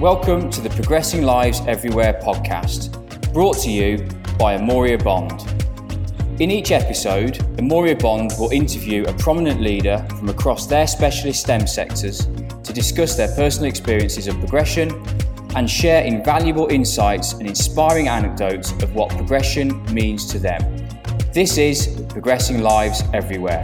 Welcome to the Progressing Lives Everywhere podcast, brought to you by Amoria Bond. In each episode, Amoria Bond will interview a prominent leader from across their specialist STEM sectors to discuss their personal experiences of progression and share invaluable insights and inspiring anecdotes of what progression means to them. This is Progressing Lives Everywhere.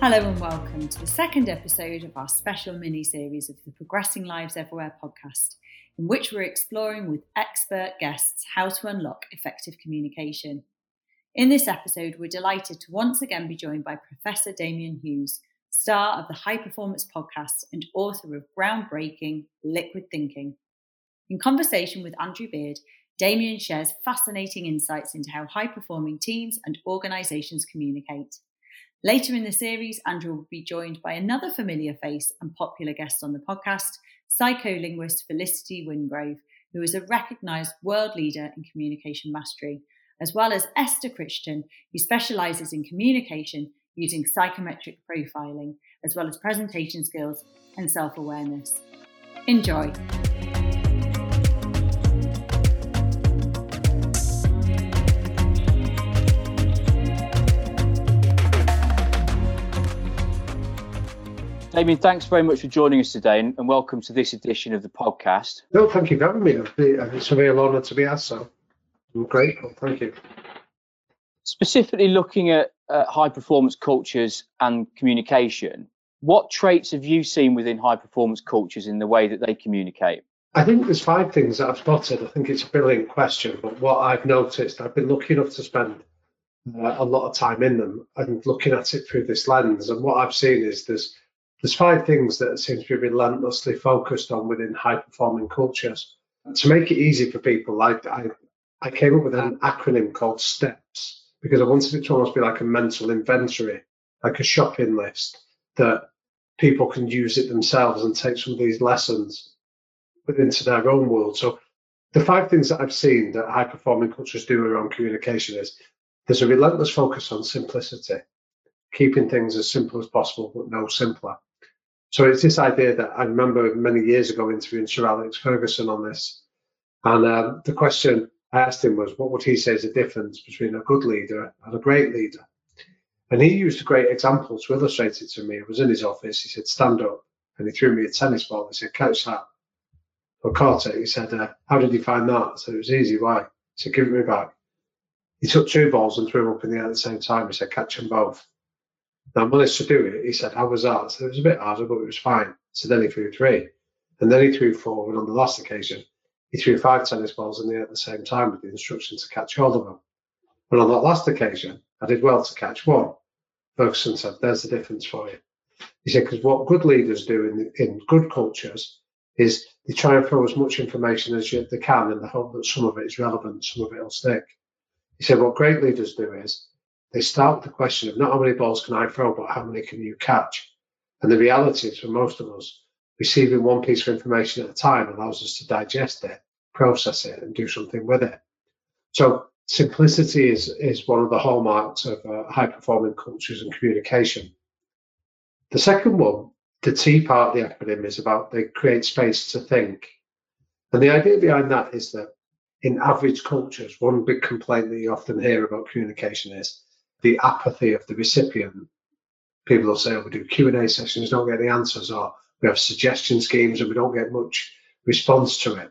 Hello and welcome to the second episode of our special mini-series of the Progressing Lives Everywhere podcast, in which we're exploring with expert guests how to unlock effective communication. In this episode, we're delighted to once again be joined by Professor Damian Hughes, star of the High Performance podcast and author of groundbreaking Liquid Thinking. In conversation with Andrew Beard, Damian shares fascinating insights into how high-performing teams and organisations communicate. Later in the series, Andrew will be joined by another familiar face and popular guest on the podcast, psycholinguist Felicity Wingrove, who is a recognised world leader in communication mastery, as well as Esther Crichton, who specialises in communication using psychometric profiling, as well as presentation skills and self-awareness. Enjoy. Damian, thanks very much for joining us today and welcome to this edition of the podcast. No, thank you for having me. It's a real honour to be asked, so I'm grateful. Thank you. Specifically looking at high-performance cultures and communication, what traits have you seen within high-performance cultures in the way that they communicate? I think there's five things that I've spotted. I think it's a brilliant question, but what I've noticed, I've been lucky enough to spend a lot of time in them and looking at it through this lens, and what I've seen is there's five things that seem to be relentlessly focused on within high-performing cultures. To make it easy for people, I came up with an acronym called STEPS because I wanted it to almost be like a mental inventory, like a shopping list, that people can use it themselves and take some of these lessons into their own world. So the five things that I've seen that high-performing cultures do around communication is there's a relentless focus on simplicity, keeping things as simple as possible, but no simpler. So it's this idea that I remember many years ago interviewing Sir Alex Ferguson on this. And the question I asked him was, what would he say is the difference between a good leader and a great leader? And he used a great example to illustrate it to me. I was in his office. He said, stand up. And he threw me a tennis ball. He said, catch that. I caught it. He said, how did you find that? I said, it was easy. Why? He said, give it me back. He took two balls and threw them up in the air at the same time. He said, catch them both. I managed to do it. He said, how was that? I said, it was a bit harder, but it was fine. So then he threw three. And then he threw four. And on the last occasion, he threw five tennis balls in the air at the same time with the instruction to catch all of them. And on that last occasion, I did well to catch one. Ferguson said, there's the difference for you. He said, because what good leaders do in good cultures is they try and throw as much information as they can in the hope that some of it is relevant, some of it will stick. He said, what great leaders do is they start with the question of not how many balls can I throw, but how many can you catch? And the reality is for most of us, receiving one piece of information at a time allows us to digest it, process it, and do something with it. So simplicity is one of the hallmarks of high-performing cultures and communication. The second one, the T part of the acronym, is about they create space to think. And the idea behind that is that in average cultures, one big complaint that you often hear about communication is the apathy of the recipient. People will say, we do Q&A sessions, don't get any answers, or we have suggestion schemes and we don't get much response to it.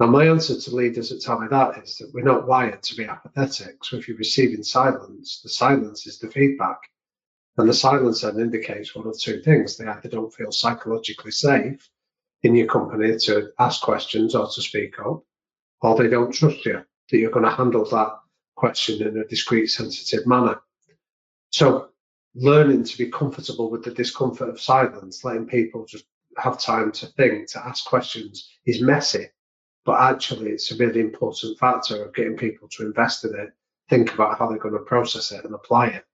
Now, my answer to leaders that tell me that is that we're not wired to be apathetic. So if you're receiving silence, the silence is the feedback. And the silence then indicates one of two things. They either don't feel psychologically safe in your company to ask questions or to speak up, or they don't trust you, that you're going to handle that question in a discreet, sensitive manner. So learning to be comfortable with the discomfort of silence, letting people just have time to think, to ask questions, is messy, but actually it's a really important factor of getting people to invest in it, think about how they're going to process it and apply it.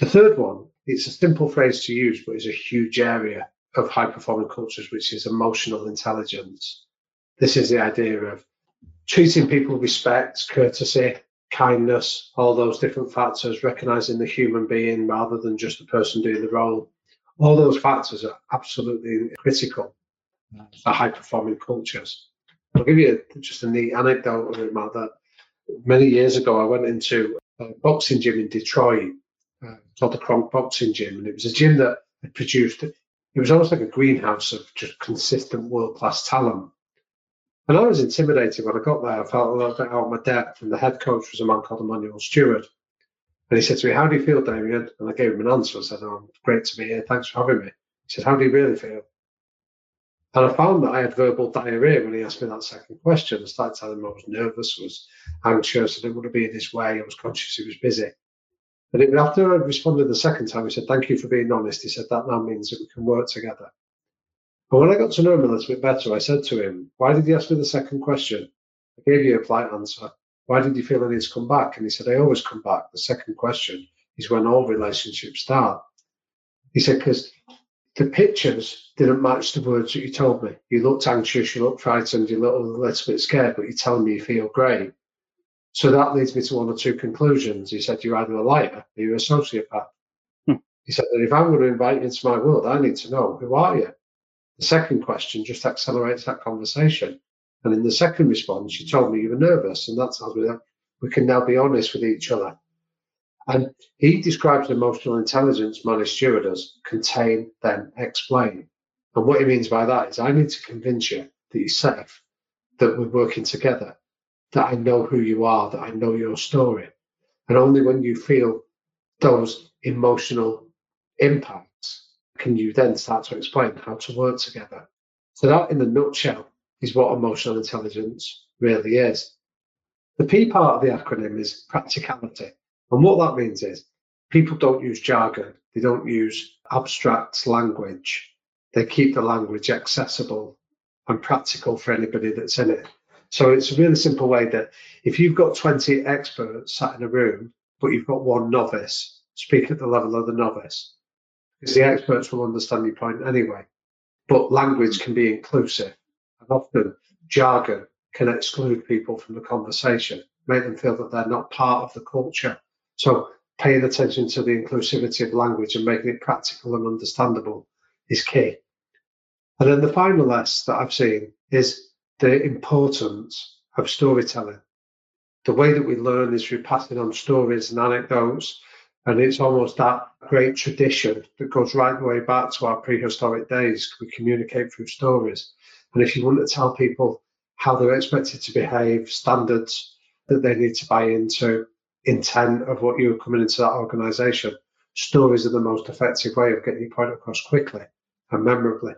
The third one, it's a simple phrase to use, but it's a huge area of high-performing cultures, which is emotional intelligence. This is the idea of treating people with respect, courtesy, kindness, all those different factors, recognizing the human being rather than just the person doing the role. All those factors are absolutely critical for high-performing cultures. I'll give you just a neat anecdote about that. Many years ago, I went into a boxing gym in Detroit called the Kronk Boxing Gym, and it was a gym that had produced, it was almost like a greenhouse of just consistent world-class talent. And I was intimidated when I got there. I felt a little bit out of my depth, and the head coach was a man called Emanuel Steward. And he said to me, "How do you feel, Damian?" And I gave him an answer. I said, "Oh, great to be here. Thanks for having me." He said, "How do you really feel?" And I found that I had verbal diarrhea when he asked me that second question. I started telling him I was nervous, was anxious, I didn't want to be in his way, I was conscious he was busy. And after I responded the second time, he said, "Thank you for being honest." He said, "That now means that we can work together." And when I got to know him a little bit better, I said to him, "Why did you ask me the second question? I gave you a polite answer. Why did you feel I need to come back?" And he said, "I always come back. The second question is when all relationships start." He said, "Because the pictures didn't match the words that you told me. You looked anxious, you looked frightened, you looked a little bit scared, but you're telling me you feel great. So that leads me to one or two conclusions." He said, "You're either a liar or you're a sociopath." He said, "And if I'm going to invite you into my world, I need to know, who are you?" The second question just accelerates that conversation. And in the second response, you told me you were nervous, and that tells me that we can now be honest with each other. And he describes emotional intelligence managed stewardess, contain, then explain. And what he means by that is I need to convince you that you're safe, that we're working together, that I know who you are, that I know your story. And only when you feel those emotional impacts can you then start to explain how to work together. So that, in a nutshell, is what emotional intelligence really is. The P part of the acronym is practicality. And what that means is people don't use jargon. They don't use abstract language. They keep the language accessible and practical for anybody that's in it. So it's a really simple way that if you've got 20 experts sat in a room, but you've got one novice, speak at the level of the novice, because the experts will understand your point anyway. But language can be inclusive. And often jargon can exclude people from the conversation, make them feel that they're not part of the culture. So paying attention to the inclusivity of language and making it practical and understandable is key. And then the final S that I've seen is the importance of storytelling. The way that we learn is through passing on stories and anecdotes, and it's almost that great tradition that goes right the way back to our prehistoric days. We communicate through stories. And if you want to tell people how they're expected to behave, standards that they need to buy into, intent of what you were coming into that organisation, stories are the most effective way of getting your point across quickly and memorably.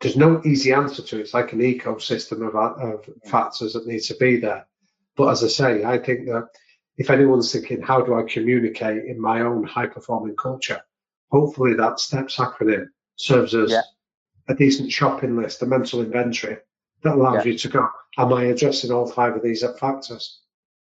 There's no easy answer to it. It's like an ecosystem of factors that need to be there. But as I say, I think that if anyone's thinking, how do I communicate in my own high-performing culture, hopefully that STEPS acronym serves as a decent shopping list, a mental inventory that allows you to go, am I addressing all five of these factors?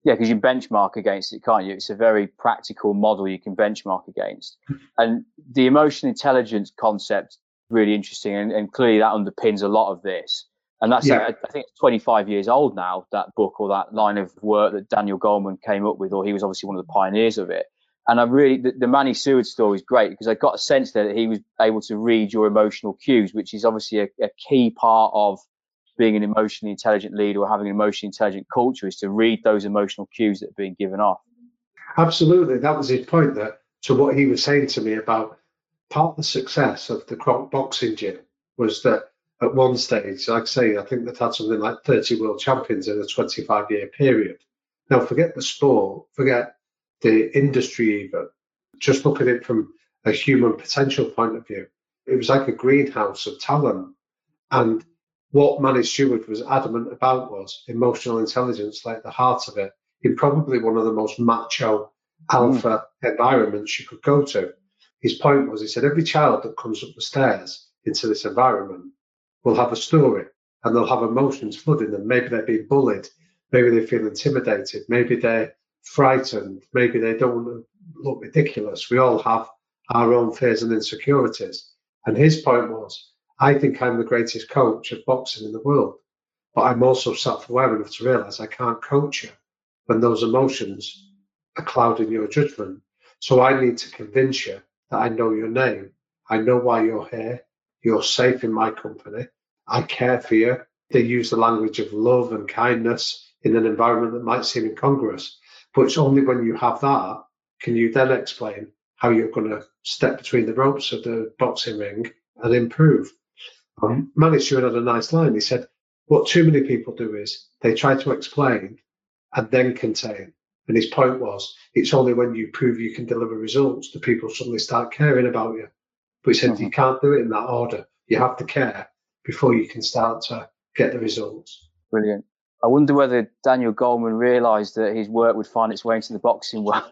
Yeah, because you benchmark against it, can't you? It's a very practical model you can benchmark against. And the emotional intelligence concept is really interesting, and clearly that underpins a lot of this. And that's, I think it's 25 years old now, that book or that line of work that Daniel Goleman came up with, or he was obviously one of the pioneers of it. And I really, the Manny Seward story is great because I got a sense there that he was able to read your emotional cues, which is obviously a key part of being an emotionally intelligent leader or having an emotionally intelligent culture, is to read those emotional cues that are being given off. Absolutely. That was his point there. So what he was saying to me about part of the success of the Kronk Boxing Gym was that at one stage, like I say, I think they'd had something like 30 world champions in a 25-year period. Now, forget the sport, forget the industry even. Just look at it from a human potential point of view. It was like a greenhouse of talent. And what Manny Steward was adamant about was emotional intelligence, like the heart of it, in probably one of the most macho alpha environments you could go to. His point was, he said, every child that comes up the stairs into this environment will have a story and they'll have emotions flooding them. Maybe they're being bullied. Maybe they feel intimidated. Maybe they're frightened. Maybe they don't want to look ridiculous. We all have our own fears and insecurities. And his point was, I think I'm the greatest coach of boxing in the world, but I'm also self-aware enough to realise I can't coach you. when those emotions are clouding your judgment. So I need to convince you that I know your name. I know why you're here. You're safe in my company. I care for you. They use the language of love and kindness in an environment that might seem incongruous. But it's only when you have that can you then explain how you're going to step between the ropes of the boxing ring and improve. Manny Stewart had a nice line. He said, what too many people do is they try to explain and then contain. And his point was, it's only when you prove you can deliver results that people suddenly start caring about you. But he said, you can't do it in that order. You have to care before you can start to get the results. Brilliant. I wonder whether Daniel Goleman realised that his work would find its way into the boxing world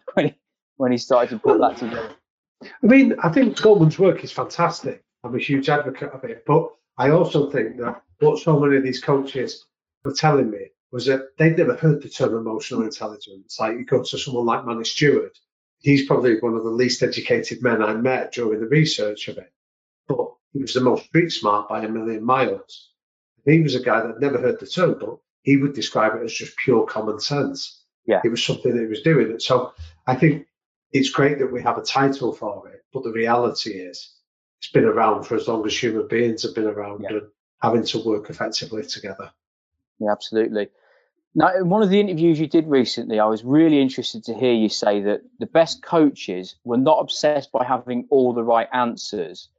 when he started to put that together. I mean, I think Goleman's work is fantastic. I'm a huge advocate of it. But I also think that what so many of these coaches were telling me was that they'd never heard the term emotional intelligence. Like, you go to someone like Manny Steward, he's probably one of the least educated men I met during the research of it. But he was the most street smart by a million miles. He was a guy that never heard the term, but he would describe it as just pure common sense. Yeah. It was something that he was doing. And so I think it's great that we have a title for it, but the reality is it's been around for as long as human beings have been around, and having to work effectively together. Yeah, absolutely. Now, in one of the interviews you did recently, I was really interested to hear you say that the best coaches were not obsessed by having all the right answers,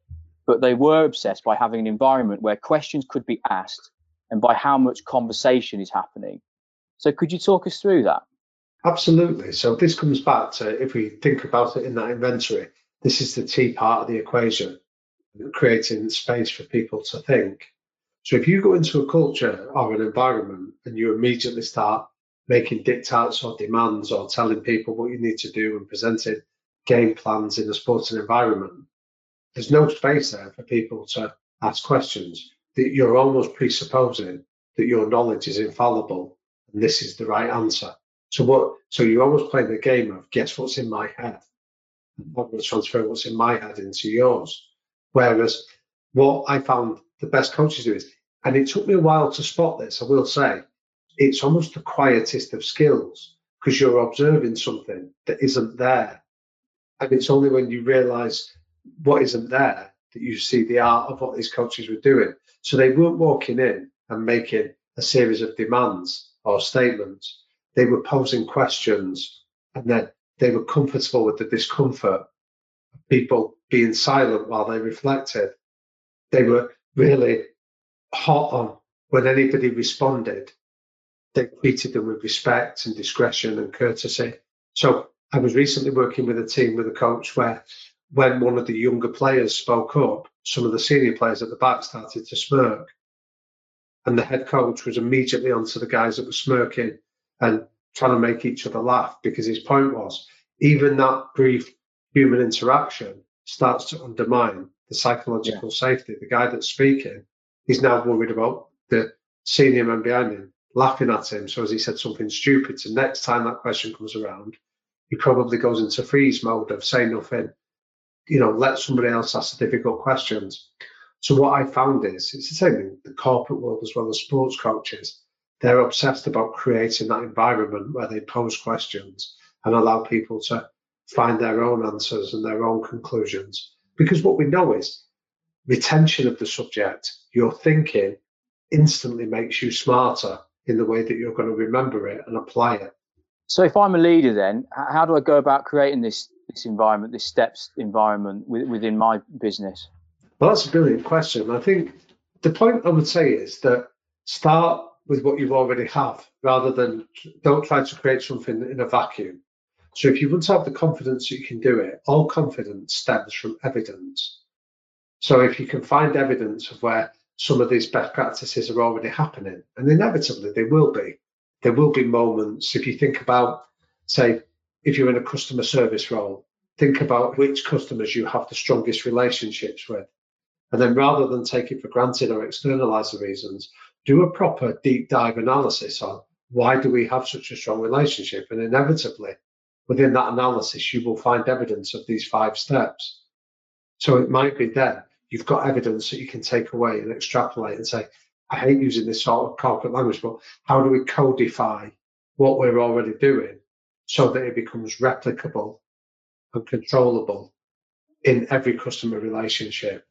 but they were obsessed by having an environment where questions could be asked and by how much conversation is happening. So could you talk us through that? Absolutely. So this comes back to, if we think about it in that inventory, this is the T part of the equation, creating space for people to think. So if you go into a culture or an environment and you immediately start making diktats or demands or telling people what you need to do and presenting game plans in a sporting environment, there's no space there for people to ask questions. That you're almost presupposing that your knowledge is infallible and this is the right answer. So you almost play the game of guess what's in my head. I'm going to transfer what's in my head into yours. Whereas what I found the best coaches do is, and it took me a while to spot this, I will say, it's almost the quietest of skills because you're observing something that isn't there. And it's only when you realise what isn't there that you see the art of what these coaches were doing. So they weren't walking in and making a series of demands or statements. They were posing questions, and then they were comfortable with the discomfort of people being silent while they reflected. They were really hot on when anybody responded. They treated them with respect and discretion and courtesy. So I was recently working with a team with a coach where when one of the younger players spoke up, some of the senior players at the back started to smirk. And the head coach was immediately onto the guys that were smirking and trying to make each other laugh, because his point was, even that brief human interaction starts to undermine the psychological safety. The guy that's speaking is now worried about the senior man behind him laughing at him. So as he said something stupid, so next time that question comes around, he probably goes into freeze mode of say nothing, let somebody else ask the difficult questions. So what I found is, it's the same in the corporate world as well as sports coaches. They're obsessed about creating that environment where they pose questions and allow people to find their own answers and their own conclusions. Because what we know is retention of the subject, your thinking, instantly makes you smarter in the way that you're going to remember it and apply it. So if I'm a leader then, how do I go about creating this environment, this STEPS environment within my business? Well, that's a brilliant question. I think the point I would say is that start with what you already have, rather than don't try to create something in a vacuum. So if you want to have the confidence that you can do it, all confidence stems from evidence. So if you can find evidence of where some of these best practices are already happening, and inevitably they will be. There will be moments, if you think about, say, if you're in a customer service role, think about which customers you have the strongest relationships with. And then rather than take it for granted or externalise the reasons, do a proper deep dive analysis on why do we have such a strong relationship? And inevitably, within that analysis, you will find evidence of these 5 steps. So it might be then you've got evidence that you can take away and extrapolate and say, I hate using this sort of corporate language, but how do we codify what we're already doing so that it becomes replicable and controllable in every customer relationship.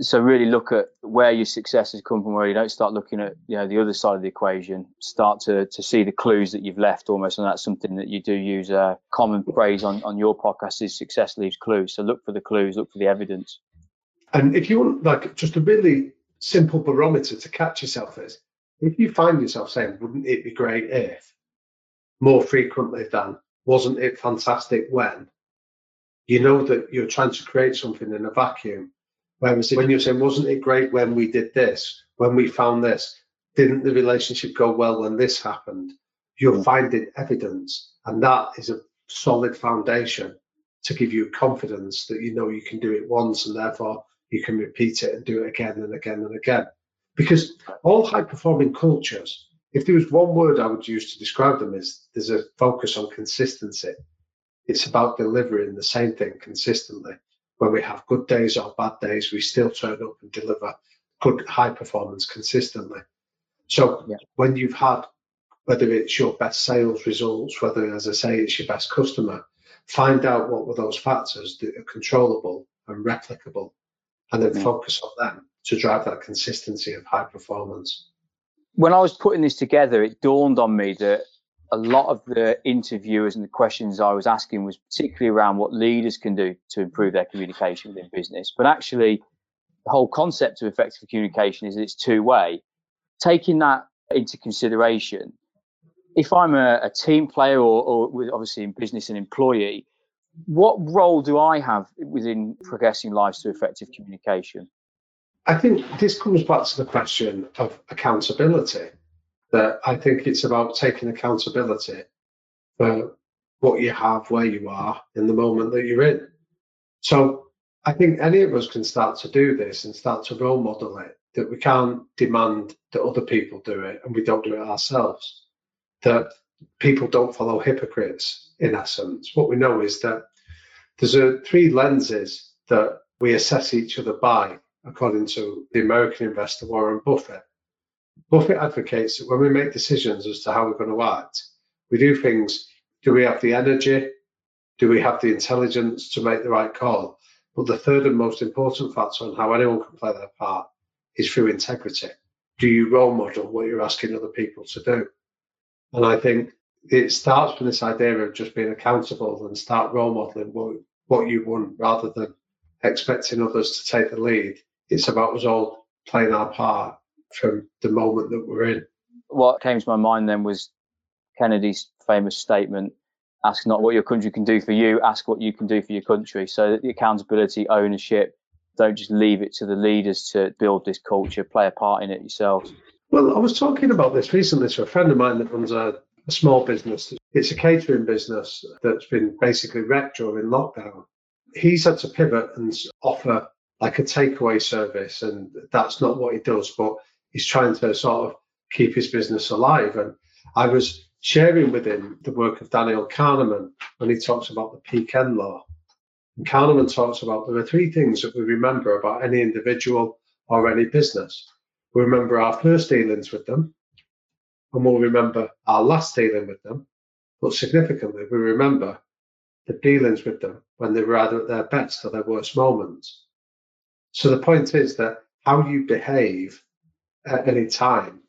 So really look at where your success has come from, where you don't start looking at, you know, the other side of the equation. Start to see the clues that you've left almost. And that's something that you do use a common phrase on your podcast is success leaves clues. So look for the clues, look for the evidence. And if you want, like, just a really simple barometer to catch yourself is, if you find yourself saying, wouldn't it be great if, more frequently than, wasn't it fantastic when, you know that you're trying to create something in a vacuum. Whereas when you're saying, wasn't it great when we did this, when we found this, didn't the relationship go well when this happened? You're finding evidence, and that is a solid foundation to give you confidence that you know you can do it once, and therefore you can repeat it and do it again and again and again. Because all high-performing cultures, if there was one word I would use to describe them, is there's a focus on consistency. It's about delivering the same thing consistently. When we have good days or bad days, we still turn up and deliver good high performance consistently. So when you've had, whether it's your best sales results, whether, as I say, it's your best customer, find out what were those factors that are controllable and replicable, and then focus on them to drive that consistency of high performance. When I was putting this together, it dawned on me that a lot of the interviewers and the questions I was asking was particularly around what leaders can do to improve their communication within business. But actually, the whole concept of effective communication is that it's two-way. Taking that into consideration, if I'm a team player or obviously in business an employee, what role do I have within progressing lives through effective communication? I think this comes back to the question of accountability. That I think it's about taking accountability for what you have, where you are in the moment that you're in. So I think any of us can start to do this and start to role model it, that we can't demand that other people do it and we don't do it ourselves, that people don't follow hypocrites in essence. What we know is that there's three lenses that we assess each other by, according to the American investor Warren Buffett. Buffett advocates that when we make decisions as to how we're going to act, we do things, do we have the energy, do we have the intelligence to make the right call? But the third and most important factor on how anyone can play their part is through integrity. Do you role model what you're asking other people to do? And I think it starts from this idea of just being accountable and start role modeling what you want rather than expecting others to take the lead. It's about us all playing our part from the moment that we're in. What came to my mind then was Kennedy's famous statement, ask not what your country can do for you, ask what you can do for your country. So the accountability, ownership, don't just leave it to the leaders to build this culture, play a part in it yourselves. Well, I was talking about this recently to a friend of mine that runs a small business. It's a catering business that's been basically wrecked during lockdown. He's had to pivot and offer like a takeaway service, and that's not what he does, but he's trying to sort of keep his business alive. And I was sharing with him the work of Daniel Kahneman when he talks about the peak end law. And Kahneman talks about there are three things that we remember about any individual or any business. We remember our first dealings with them, and we'll remember our last dealing with them. But significantly, we remember the dealings with them when they were either at their best or their worst moments. So the point is that how you behave at any time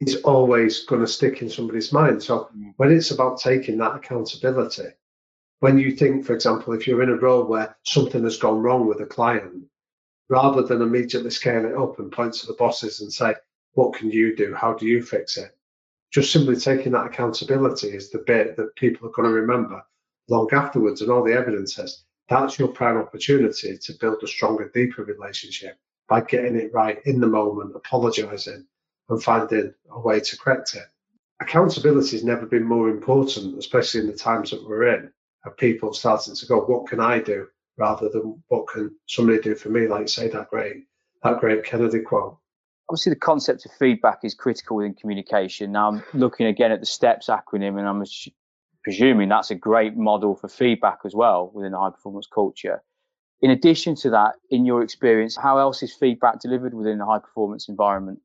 is always going to stick in somebody's mind. So when it's about taking that accountability, when you think, for example, if you're in a role where something has gone wrong with a client, rather than immediately scale it up and point to the bosses and say, what can you do? How do you fix it? Just simply taking that accountability is the bit that people are going to remember long afterwards. And all the evidence says that's your prime opportunity to build a stronger, deeper relationship, by getting it right in the moment, apologising and finding a way to correct it. Accountability has never been more important, especially in the times that we're in, of people starting to go, what can I do, rather than what can somebody do for me, like say that great Kennedy quote. Obviously, the concept of feedback is critical within communication. Now, I'm looking again at the STEPS acronym, and I'm presuming that's a great model for feedback as well within a high-performance culture. In addition to that, in your experience, how else is feedback delivered within a high-performance environment?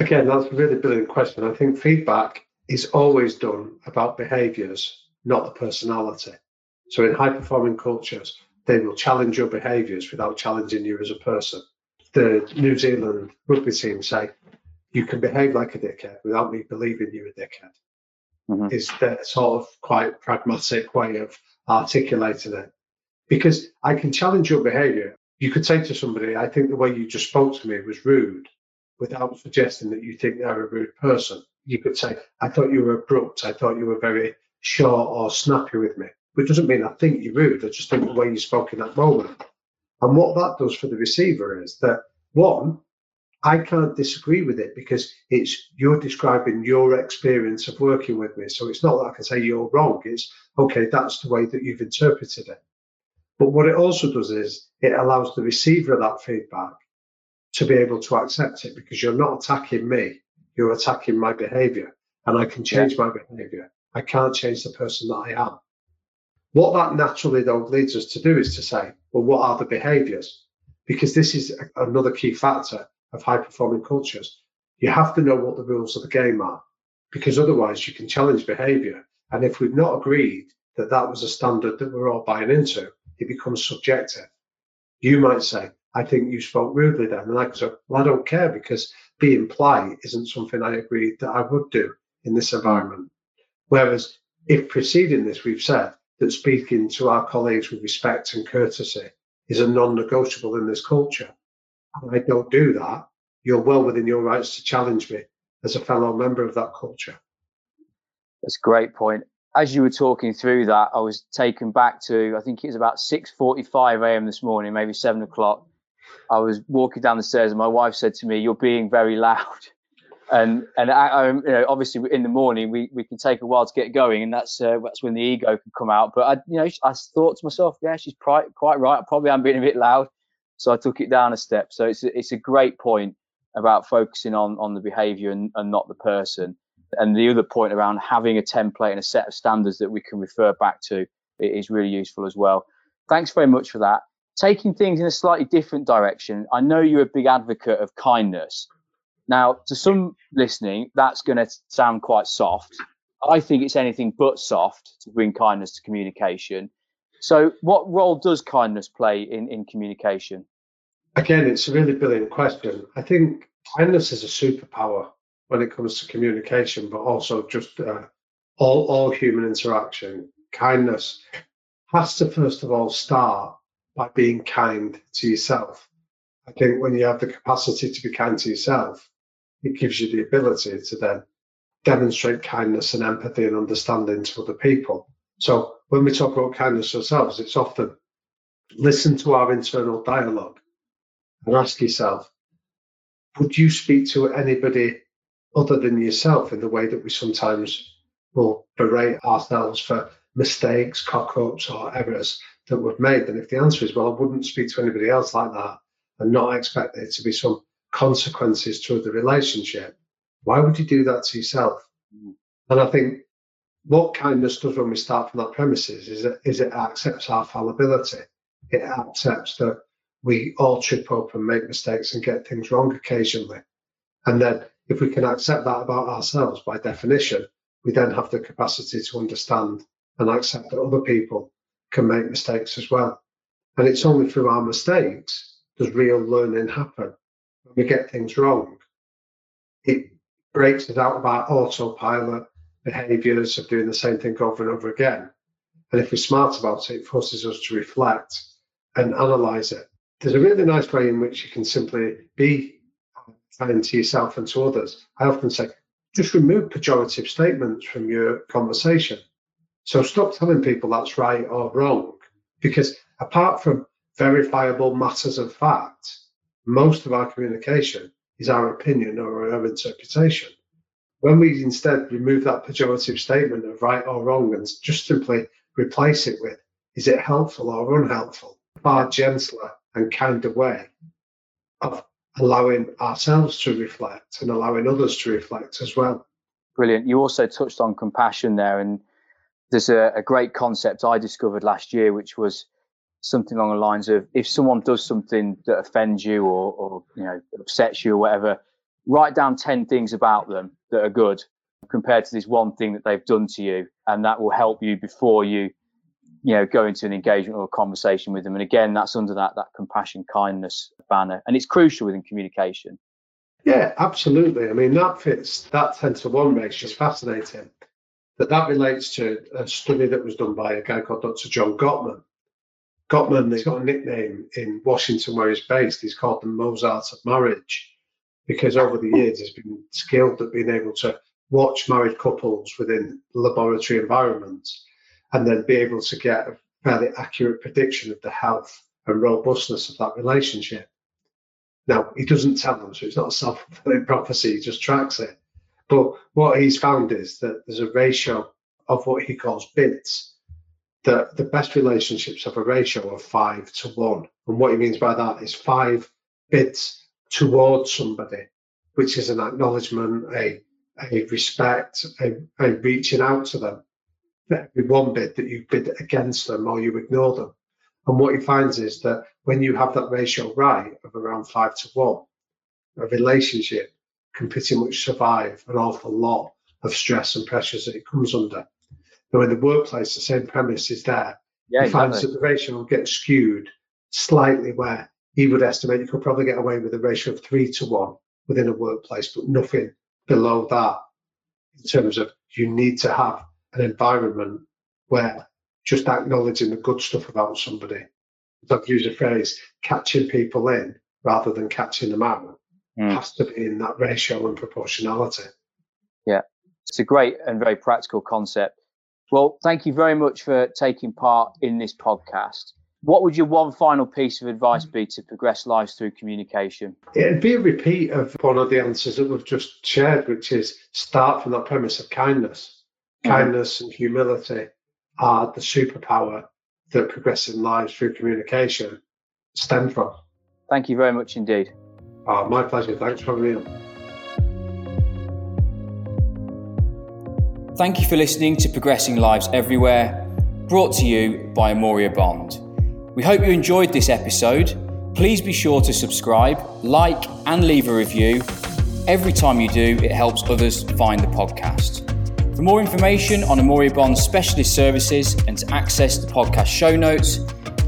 Again, that's a really brilliant question. I think feedback it's always done about behaviors, not the personality. So in high-performing cultures, they will challenge your behaviors without challenging you as a person. The New Zealand rugby team say, you can behave like a dickhead without me believing you're a dickhead. Mm-hmm. It's their sort of quite pragmatic way of articulating it. Because I can challenge your behavior. You could say to somebody, I think the way you just spoke to me was rude, without suggesting that you think they're a rude person. You could say, I thought you were abrupt. I thought you were very short or snappy with me. But it doesn't mean I think you're rude. I just think the way you spoke in that moment. And what that does for the receiver is that, one, I can't disagree with it because it's you're describing your experience of working with me. So it's not that I can say you're wrong. It's, okay, that's the way that you've interpreted it. But what it also does is it allows the receiver of that feedback to be able to accept it because you're not attacking me. You're attacking my behavior, and I can change my behavior. I can't change the person that I am. What that naturally though leads us to do is to say, well, what are the behaviors? Because this is another key factor of high-performing cultures. You have to know what the rules of the game are, because otherwise you can challenge behavior. And if we've not agreed that that was a standard that we're all buying into, it becomes subjective. You might say, I think you spoke rudely then. And I could say, well, I don't care because being polite isn't something I agreed that I would do in this environment. Whereas if preceding this, we've said that speaking to our colleagues with respect and courtesy is a non-negotiable in this culture, and I don't do that, you're well within your rights to challenge me as a fellow member of that culture. That's a great point. As you were talking through that, I was taken back to, I think it was about 6:45 a.m. this morning, maybe 7 o'clock. I was walking down the stairs and my wife said to me, you're being very loud. And I, you know, obviously in the morning, we can take a while to get going, and that's when the ego can come out. But I thought to myself, yeah, she's quite right. I probably am being a bit loud. So I took it down a step. So it's a great point about focusing on the behavior and not the person. And the other point around having a template and a set of standards that we can refer back to is really useful as well. Thanks very much for that. Taking things in a slightly different direction, I know you're a big advocate of kindness. Now, to some listening, that's going to sound quite soft. I think it's anything but soft to bring kindness to communication. So what role does kindness play in communication? Again, it's a really brilliant question. I think kindness is a superpower when it comes to communication, but also just all human interaction. Kindness has to, first of all, start by being kind to yourself. I think when you have the capacity to be kind to yourself, it gives you the ability to then demonstrate kindness and empathy and understanding to other people. So when we talk about kindness ourselves, it's often listen to our internal dialogue and ask yourself, would you speak to anybody other than yourself in the way that we sometimes will berate ourselves for mistakes, cock-ups or errors that we've made? And if the answer is, well, I wouldn't speak to anybody else like that and not expect there to be some consequences to the relationship, why would you do that to yourself? And I think what kindness does when we start from that premises is it accepts our fallibility. It accepts that we all trip up and make mistakes and get things wrong occasionally. And then if we can accept that about ourselves, by definition, we then have the capacity to understand and accept that other people can make mistakes as well. And it's only through our mistakes does real learning happen. When we get things wrong, it breaks us out of our autopilot behaviours of doing the same thing over and over again. And if we're smart about it, it forces us to reflect and analyse it. There's a really nice way in which you can simply be kind to yourself and to others. I often say, just remove pejorative statements from your conversation. So stop telling people that's right or wrong, because apart from verifiable matters of fact, most of our communication is our opinion or our interpretation. When we instead remove that pejorative statement of right or wrong and just simply replace it with, is it helpful or unhelpful? Far gentler and kinder way of allowing ourselves to reflect and allowing others to reflect as well. Brilliant. You also touched on compassion there, and there's a great concept I discovered last year, which was something along the lines of, if someone does something that offends you or upsets you or whatever, write down 10 things about them that are good compared to this one thing that they've done to you, and that will help you before you go into an engagement or a conversation with them. And again, that's under that compassion, kindness banner, and it's crucial within communication. Yeah, absolutely. I mean, that fits that 10-to-1 ratio is fascinating. That relates to a study that was done by a guy called Dr. John Gottman. Gottman, he's got a nickname in Washington where he's based. He's called the Mozart of marriage, because over the years he's been skilled at being able to watch married couples within laboratory environments and then be able to get a fairly accurate prediction of the health and robustness of that relationship. Now, he doesn't tell them, so it's not a self-fulfilling prophecy, he just tracks it. But what he's found is that there's a ratio of what he calls bits, that the best relationships have a ratio of 5-to-1. And what he means by that is 5 bits towards somebody, which is an acknowledgement, a respect, a reaching out to them. Every one bit that you bid against them or you ignore them. And what he finds is that when you have that ratio right of around 5-to-1, a relationship can pretty much survive an awful lot of stress and pressures that it comes under. Now, in the workplace, the same premise is there. Yeah, he finds that the ratio will get skewed slightly, where he would estimate you could probably get away with a ratio of 3-to-1 within a workplace, but nothing below that in terms of you need to have an environment where just acknowledging the good stuff about somebody. I've used a phrase, catching people in rather than catching them out, has to be in that ratio and proportionality. Yeah, it's a great and very practical concept. Well, thank you very much for taking part in this podcast. What would your one final piece of advice be to progress lives through communication? It'd be a repeat of one of the answers that we've just shared, which is start from that premise of kindness. Kindness and humility are the superpower that progressing lives through communication stem from. Thank you very much indeed. Oh, my pleasure. Thanks for having me on. Thank you for listening to Progressing Lives Everywhere, brought to you by Amoria Bond. We hope you enjoyed this episode. Please be sure to subscribe, like, and leave a review. Every time you do, it helps others find the podcast. For more information on Amoria Bond's specialist services and to access the podcast show notes,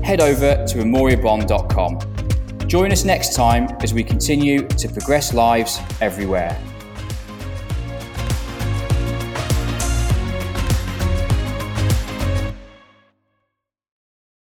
head over to amoriabond.com. Join us next time as we continue to progress lives everywhere.